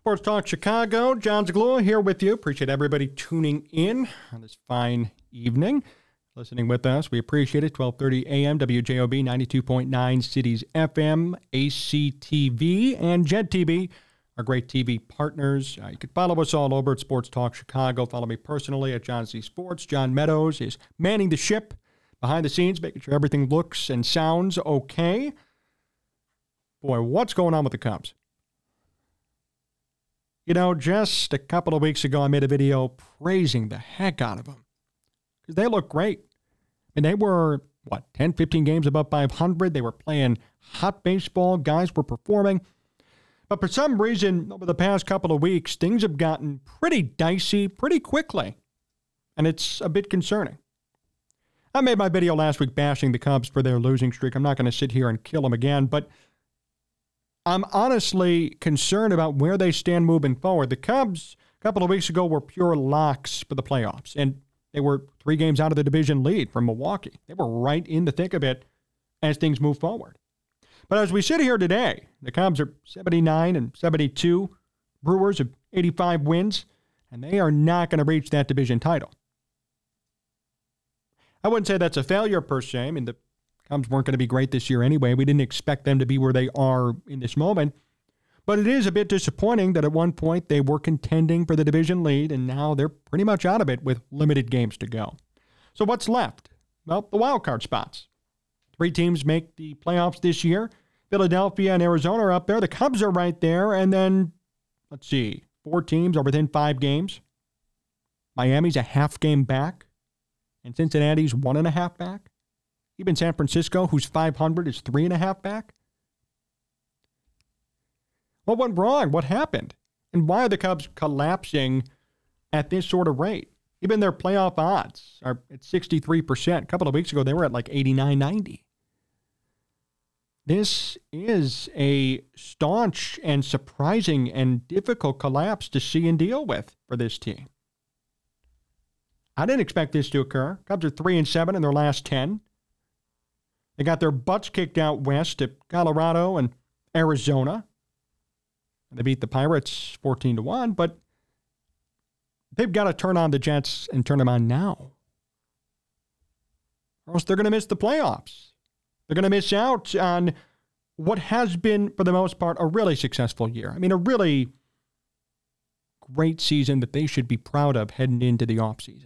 Sports Talk Chicago, John Zaghloul here with you. Appreciate everybody tuning in on this fine evening. Listening with us, we appreciate it. 1230 AM, WJOB, 92.9 Cities FM, ACTV, and Jet TV, our great TV partners. You can follow us all over at Sports Talk Chicago. Follow me personally at John C. Sports. John Meadows is manning the ship behind the scenes, making sure everything looks and sounds okay. Boy, what's going on with the Cubs? You know, just a couple of weeks ago, I made a video praising the heck out of them because they look great. And they were, 10, 15 games above 500. They were playing hot baseball. Guys were performing. But for some reason, over the past couple of weeks, things have gotten pretty dicey pretty quickly. And it's a bit concerning. I made my video last week bashing the Cubs for their losing streak. I'm not going to sit here and kill them again, but I'm honestly concerned about where they stand moving forward. The Cubs, a couple of weeks ago, were pure locks for the playoffs, and they were 3 games out of the division lead from Milwaukee. They were right in the thick of it as things move forward. But as we sit here today, the Cubs are 79 and 72, Brewers have 85 wins, and they are not going to reach that division title. I wouldn't say that's a failure per se. I mean, the Cubs weren't going to be great this year anyway. We didn't expect them to be where they are in this moment. But it is a bit disappointing that at one point they were contending for the division lead, and now they're pretty much out of it with limited games to go. So what's left? Well, the wild card spots. 3 teams make the playoffs this year. Philadelphia and Arizona are up there. The Cubs are right there. And then, 4 teams are within 5 games. Miami's a half game back. And Cincinnati's 1.5 back. Even San Francisco, who's 500, is 3.5 back. What went wrong? What happened? And why are the Cubs collapsing at this sort of rate? Even their playoff odds are at 63%. A couple of weeks ago, they were at like 89-90. This is a staunch and surprising and difficult collapse to see and deal with for this team. I didn't expect this to occur. Cubs are 3-7 in their last 10. They got their butts kicked out west to Colorado and Arizona. They beat the Pirates 14-1, but they've got to turn on the Jets and turn them on now. Or else they're going to miss the playoffs. They're going to miss out on what has been, for the most part, a really successful year. I mean, a really great season that they should be proud of heading into the offseason.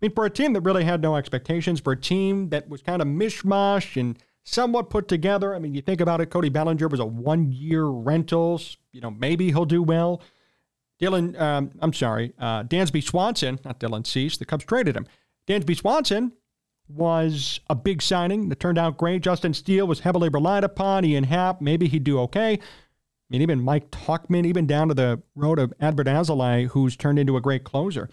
I mean, for a team that really had no expectations, for a team that was kind of mishmash and somewhat put together. I mean, you think about it, Cody Bellinger was a 1-year rental. You know, maybe he'll do well. Dansby Swanson, not Dylan Cease, the Cubs traded him. Dansby Swanson was a big signing that turned out great. Justin Steele was heavily relied upon. Ian Happ, maybe he'd do okay. I mean, even Mike Tauchman, even down to the road of Adbert Alzolay, who's turned into a great closer.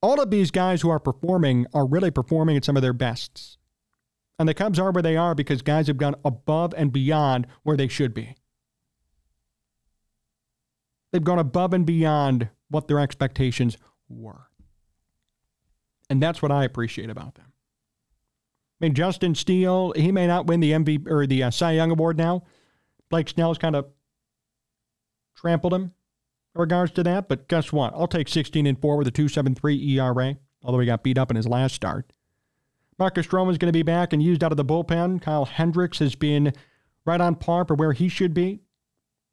All of these guys who are performing are really performing at some of their bests. And the Cubs are where they are because guys have gone above and beyond where they should be. They've gone above and beyond what their expectations were. And that's what I appreciate about them. I mean, Justin Steele, he may not win the MVP or the Cy Young Award now. Blake Snell's kind of trampled him in regards to that, but guess what? I'll take 16-4 with a 2.73 ERA, although he got beat up in his last start. Marcus Stroman's going to be back and used out of the bullpen. Kyle Hendricks has been right on par for where he should be.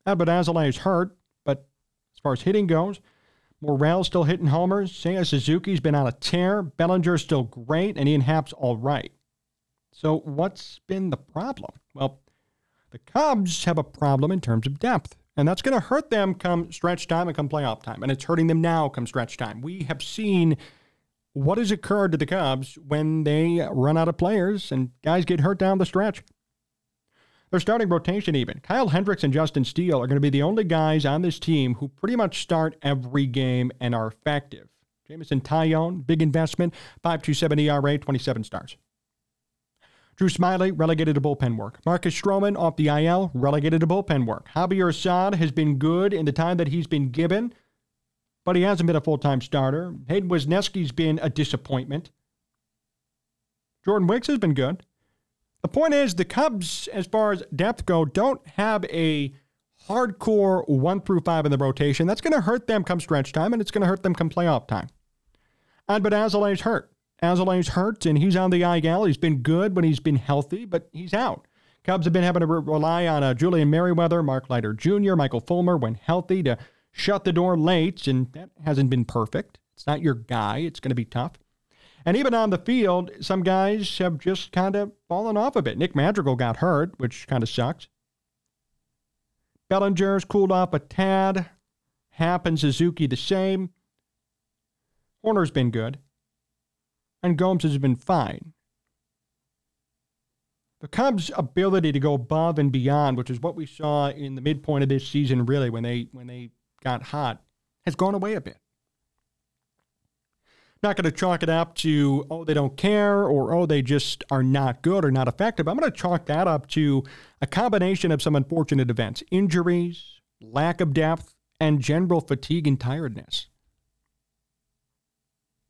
Adbert Alzolay is hurt, but as far as hitting goes, Morel still hitting homers. Seiya Suzuki's been on a tear. Bellinger's still great, and Ian Happ's all right. So what's been the problem? Well, the Cubs have a problem in terms of depth. And that's going to hurt them come stretch time and come playoff time. And it's hurting them now come stretch time. We have seen what has occurred to the Cubs when they run out of players and guys get hurt down the stretch. Their starting rotation even. Kyle Hendricks and Justin Steele are going to be the only guys on this team who pretty much start every game and are effective. Jameson Taillon, big investment, 5.27 ERA, 27 stars. Drew Smyly, relegated to bullpen work. Marcus Stroman, off the IL, relegated to bullpen work. Javier Assad has been good in the time that he's been given, but he hasn't been a full-time starter. Hayden Wisniewski's been a disappointment. Jordan Wicks has been good. The point is, the Cubs, as far as depth go, don't have a hardcore 1 through 5 in the rotation. That's going to hurt them come stretch time, and it's going to hurt them come playoff time. But Alzolay's hurt. Alzolay's hurt, and he's on the IL. He's been good when he's been healthy, but he's out. Cubs have been having to rely on Julian Merriweather, Mark Leiter Jr., Michael Fulmer, when healthy, to shut the door late, and that hasn't been perfect. It's not your guy. It's going to be tough. And even on the field, some guys have just kind of fallen off a bit. Nick Madrigal got hurt, which kind of sucks. Bellinger's cooled off a tad. Happ and Suzuki the same. Hoerner's been good. And Gomes has been fine. The Cubs' ability to go above and beyond, which is what we saw in the midpoint of this season, really, when they got hot, has gone away a bit. Not going to chalk it up to, oh, they don't care, or, oh, they just are not good or not effective. I'm going to chalk that up to a combination of some unfortunate events, injuries, lack of depth, and general fatigue and tiredness.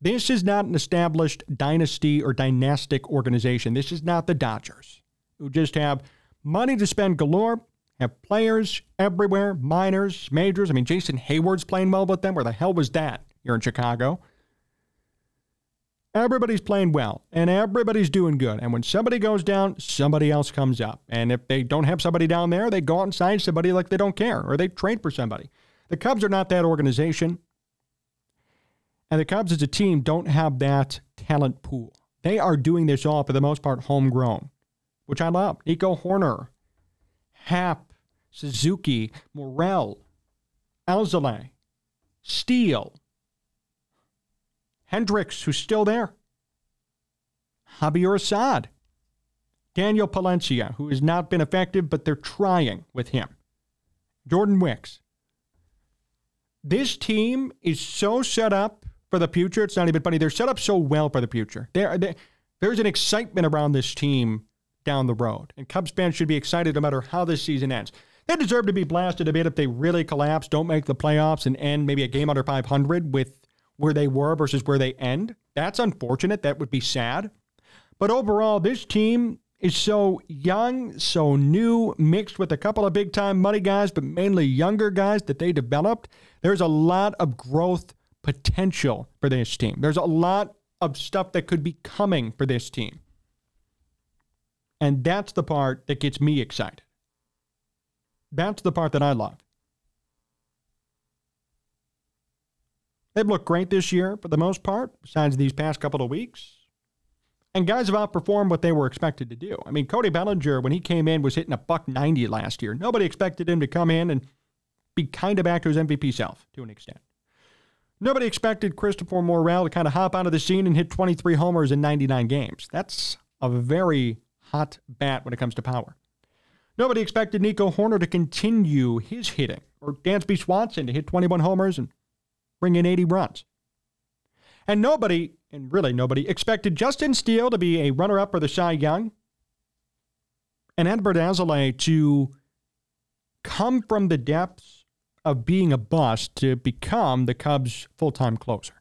This is not an established dynasty or dynastic organization. This is not the Dodgers, who just have money to spend galore, have players everywhere, minors, majors. I mean, Jason Hayward's playing well with them. Where the hell was that here in Chicago? Everybody's playing well, and everybody's doing good. And when somebody goes down, somebody else comes up. And if they don't have somebody down there, they go out and sign somebody like they don't care, or they trade for somebody. The Cubs are not that organization. And the Cubs as a team don't have that talent pool. They are doing this all, for the most part, homegrown, which I love. Nico Hoerner, Happ, Suzuki, Morel, Alzolay, Steele, Hendricks, who's still there, Javier Assad, Daniel Palencia, who has not been effective, but they're trying with him, Jordan Wicks. This team is so set up for the future, it's not even funny. They're set up so well for the future. There's an excitement around this team down the road, and Cubs fans should be excited no matter how this season ends. They deserve to be blasted a bit if they really collapse, don't make the playoffs, and end maybe a game under 500 with where they were versus where they end. That's unfortunate. That would be sad. But overall, this team is so young, so new, mixed with a couple of big-time money guys, but mainly younger guys that they developed. There's a lot of growth potential for this team. There's a lot of stuff that could be coming for this team. And that's the part that gets me excited. That's the part that I love. They've looked great this year for the most part, besides these past couple of weeks. And guys have outperformed what they were expected to do. I mean, Cody Bellinger, when he came in, was hitting .190 last year. Nobody expected him to come in and be kind of back to his MVP self to an extent. Nobody expected Christopher Morel to kind of hop out of the scene and hit 23 homers in 99 games. That's a very hot bat when it comes to power. Nobody expected Nico Hoerner to continue his hitting, or Dansby Swanson to hit 21 homers and bring in 80 runs. And nobody, and really nobody, expected Justin Steele to be a runner-up for the Cy Young and Adbert Alzolay to come from the depths of being a bust to become the Cubs' full-time closer.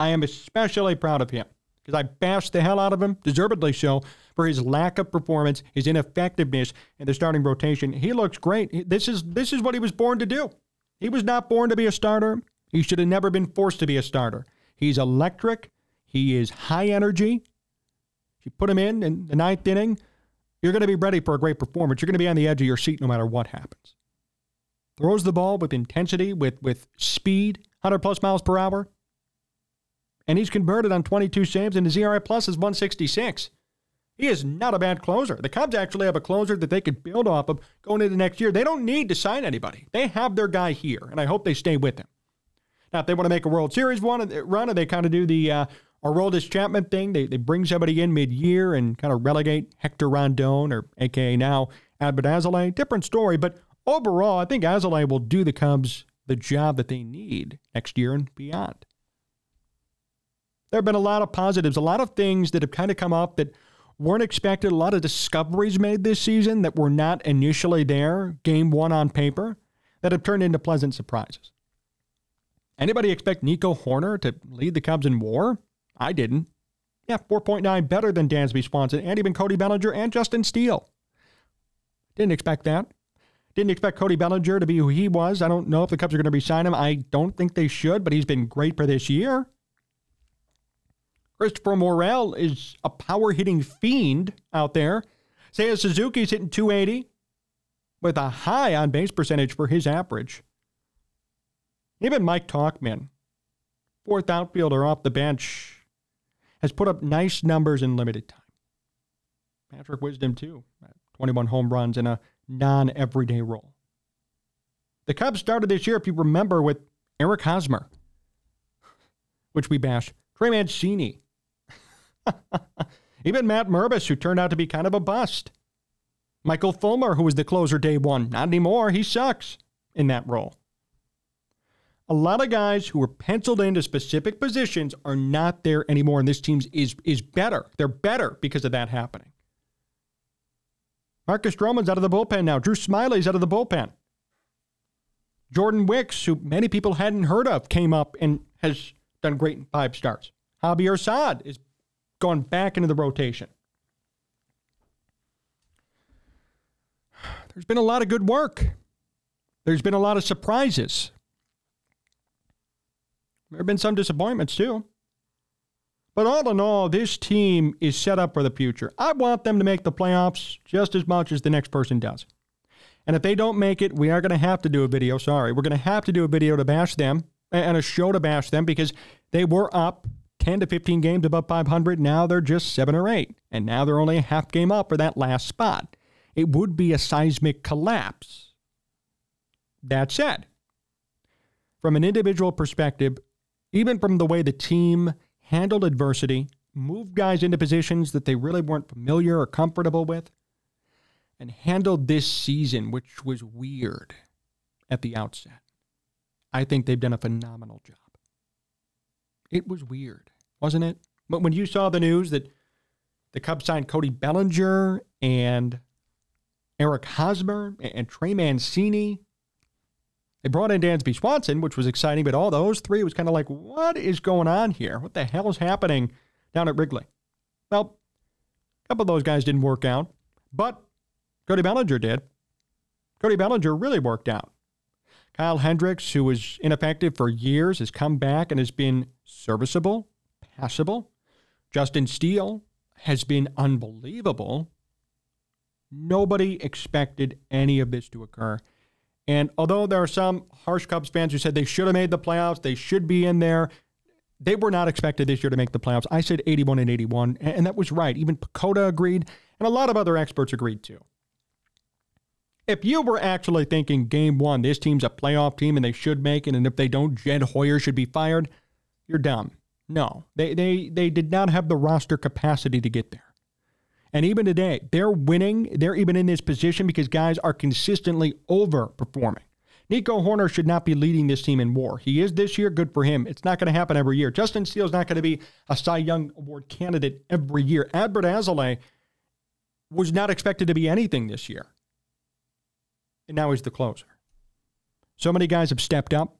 I am especially proud of him because I bashed the hell out of him, deservedly so, for his lack of performance, his ineffectiveness in the starting rotation. He looks great. This is what he was born to do. He was not born to be a starter. He should have never been forced to be a starter. He's electric. He is high energy. If you put him in the ninth inning, you're going to be ready for a great performance. You're going to be on the edge of your seat no matter what happens. Throws the ball with intensity, with speed, 100-plus miles per hour. And he's converted on 22 saves, and his ERA plus is 166. He is not a bad closer. The Cubs actually have a closer that they could build off of going into next year. They don't need to sign anybody. They have their guy here, and I hope they stay with him. Now, if they want to make a World Series run, or they kind of do the Aroldis Chapman thing, they bring somebody in mid-year and kind of relegate Hector Rondon, or a.k.a. now Adbert Alzolay, different story. But overall, I think Alzolay will do the Cubs the job that they need next year and beyond. There have been a lot of positives, a lot of things that have kind of come up that weren't expected, a lot of discoveries made this season that were not initially there, game one on paper, that have turned into pleasant surprises. Anybody expect Nico Hoerner to lead the Cubs in WAR? I didn't. Yeah, 4.9 better than Dansby Swanson and even Cody Bellinger and Justin Steele. Didn't expect that. Didn't expect Cody Bellinger to be who he was. I don't know if the Cubs are going to re-sign him. I don't think they should, but he's been great for this year. Christopher Morel is a power-hitting fiend out there. Seiya Suzuki's hitting 280 with a high on-base percentage for his average. Even Mike Tauchman, fourth outfielder off the bench, has put up nice numbers in limited time. Patrick Wisdom, too. 21 home runs in a non-everyday role. The Cubs started this year, if you remember, with Eric Hosmer, which we bashed. Trey Mancini. Even Matt Mervis, who turned out to be kind of a bust. Michael Fulmer, who was the closer day one. Not anymore. He sucks in that role. A lot of guys who were penciled into specific positions are not there anymore, and this team is better. They're better because of that happening. Marcus Stroman's out of the bullpen now. Drew Smyly's out of the bullpen. Jordan Wicks, who many people hadn't heard of, came up and has done great in 5 starts. Javier Assad is going back into the rotation. There's been a lot of good work. There's been a lot of surprises. There have been some disappointments, too. But all in all, this team is set up for the future. I want them to make the playoffs just as much as the next person does. And if they don't make it, we are going to have to do a video. Sorry, we're going to have to do a video to bash them and a show to bash them because they were up 10 to 15 games above 500. Now they're just 7 or 8. And now they're only a half game up for that last spot. It would be a seismic collapse. That said, from an individual perspective, even from the way the team handled adversity, moved guys into positions that they really weren't familiar or comfortable with, and handled this season, which was weird at the outset, I think they've done a phenomenal job. It was weird, wasn't it? But when you saw the news that the Cubs signed Cody Bellinger and Eric Hosmer and Trey Mancini, they brought in Dansby Swanson, which was exciting, but all those three was kind of like, what is going on here? What the hell is happening down at Wrigley? Well, a couple of those guys didn't work out, but Cody Bellinger did. Cody Bellinger really worked out. Kyle Hendricks, who was ineffective for years, has come back and has been serviceable, passable. Justin Steele has been unbelievable. Nobody expected any of this to occur. And although there are some harsh Cubs fans who said they should have made the playoffs, they should be in there, they were not expected this year to make the playoffs. I said 81 and 81, and that was right. Even Pacoda agreed, and a lot of other experts agreed too. If you were actually thinking game one, this team's a playoff team and they should make it, and if they don't, Jed Hoyer should be fired, you're dumb. No, they did not have the roster capacity to get there. And even today, they're winning. They're even in this position because guys are consistently overperforming. Nico Hoerner should not be leading this team in WAR. He is this year. Good for him. It's not going to happen every year. Justin Steele's not going to be a Cy Young Award candidate every year. Adbert Alzolay was not expected to be anything this year. And now he's the closer. So many guys have stepped up,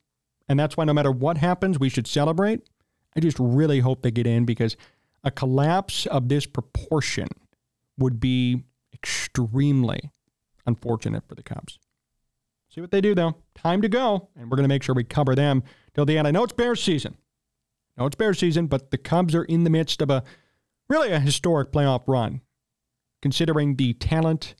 and that's why no matter what happens, we should celebrate. I just really hope they get in because a collapse of this proportion would be extremely unfortunate for the Cubs. See what they do, though. Time to go, and we're going to make sure we cover them till the end. I know it's Bears season. I know it's Bears season, but the Cubs are in the midst of a historic playoff run, considering the talent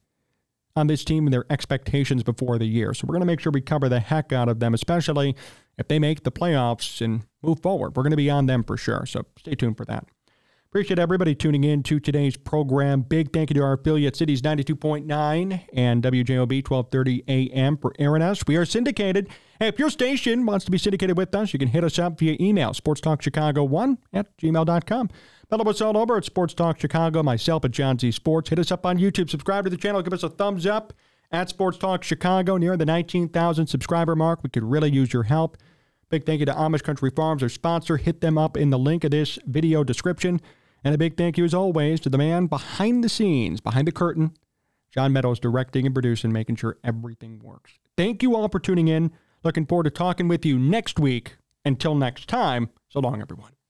on this team and their expectations before the year. So we're going to make sure we cover the heck out of them, especially if they make the playoffs and move forward. We're going to be on them for sure, so stay tuned for that. Appreciate everybody tuning in to today's program. Big thank you to our affiliate, Cities 92.9 and WJOB 1230 AM for airing us. We are syndicated. Hey, if your station wants to be syndicated with us, you can hit us up via email, sportstalkchicago1@gmail.com. Follow us all over at Sports Talk Chicago, myself at John C. Sports. Hit us up on YouTube. Subscribe to the channel. Give us a thumbs up at Sports Talk Chicago, near the 19,000 subscriber mark. We could really use your help. Big thank you to Amish Country Farms, our sponsor. Hit them up in the link of this video description. And a big thank you, as always, to the man behind the scenes, behind the curtain, John Meadows, directing and producing, making sure everything works. Thank you all for tuning in. Looking forward to talking with you next week. Until next time, so long, everyone.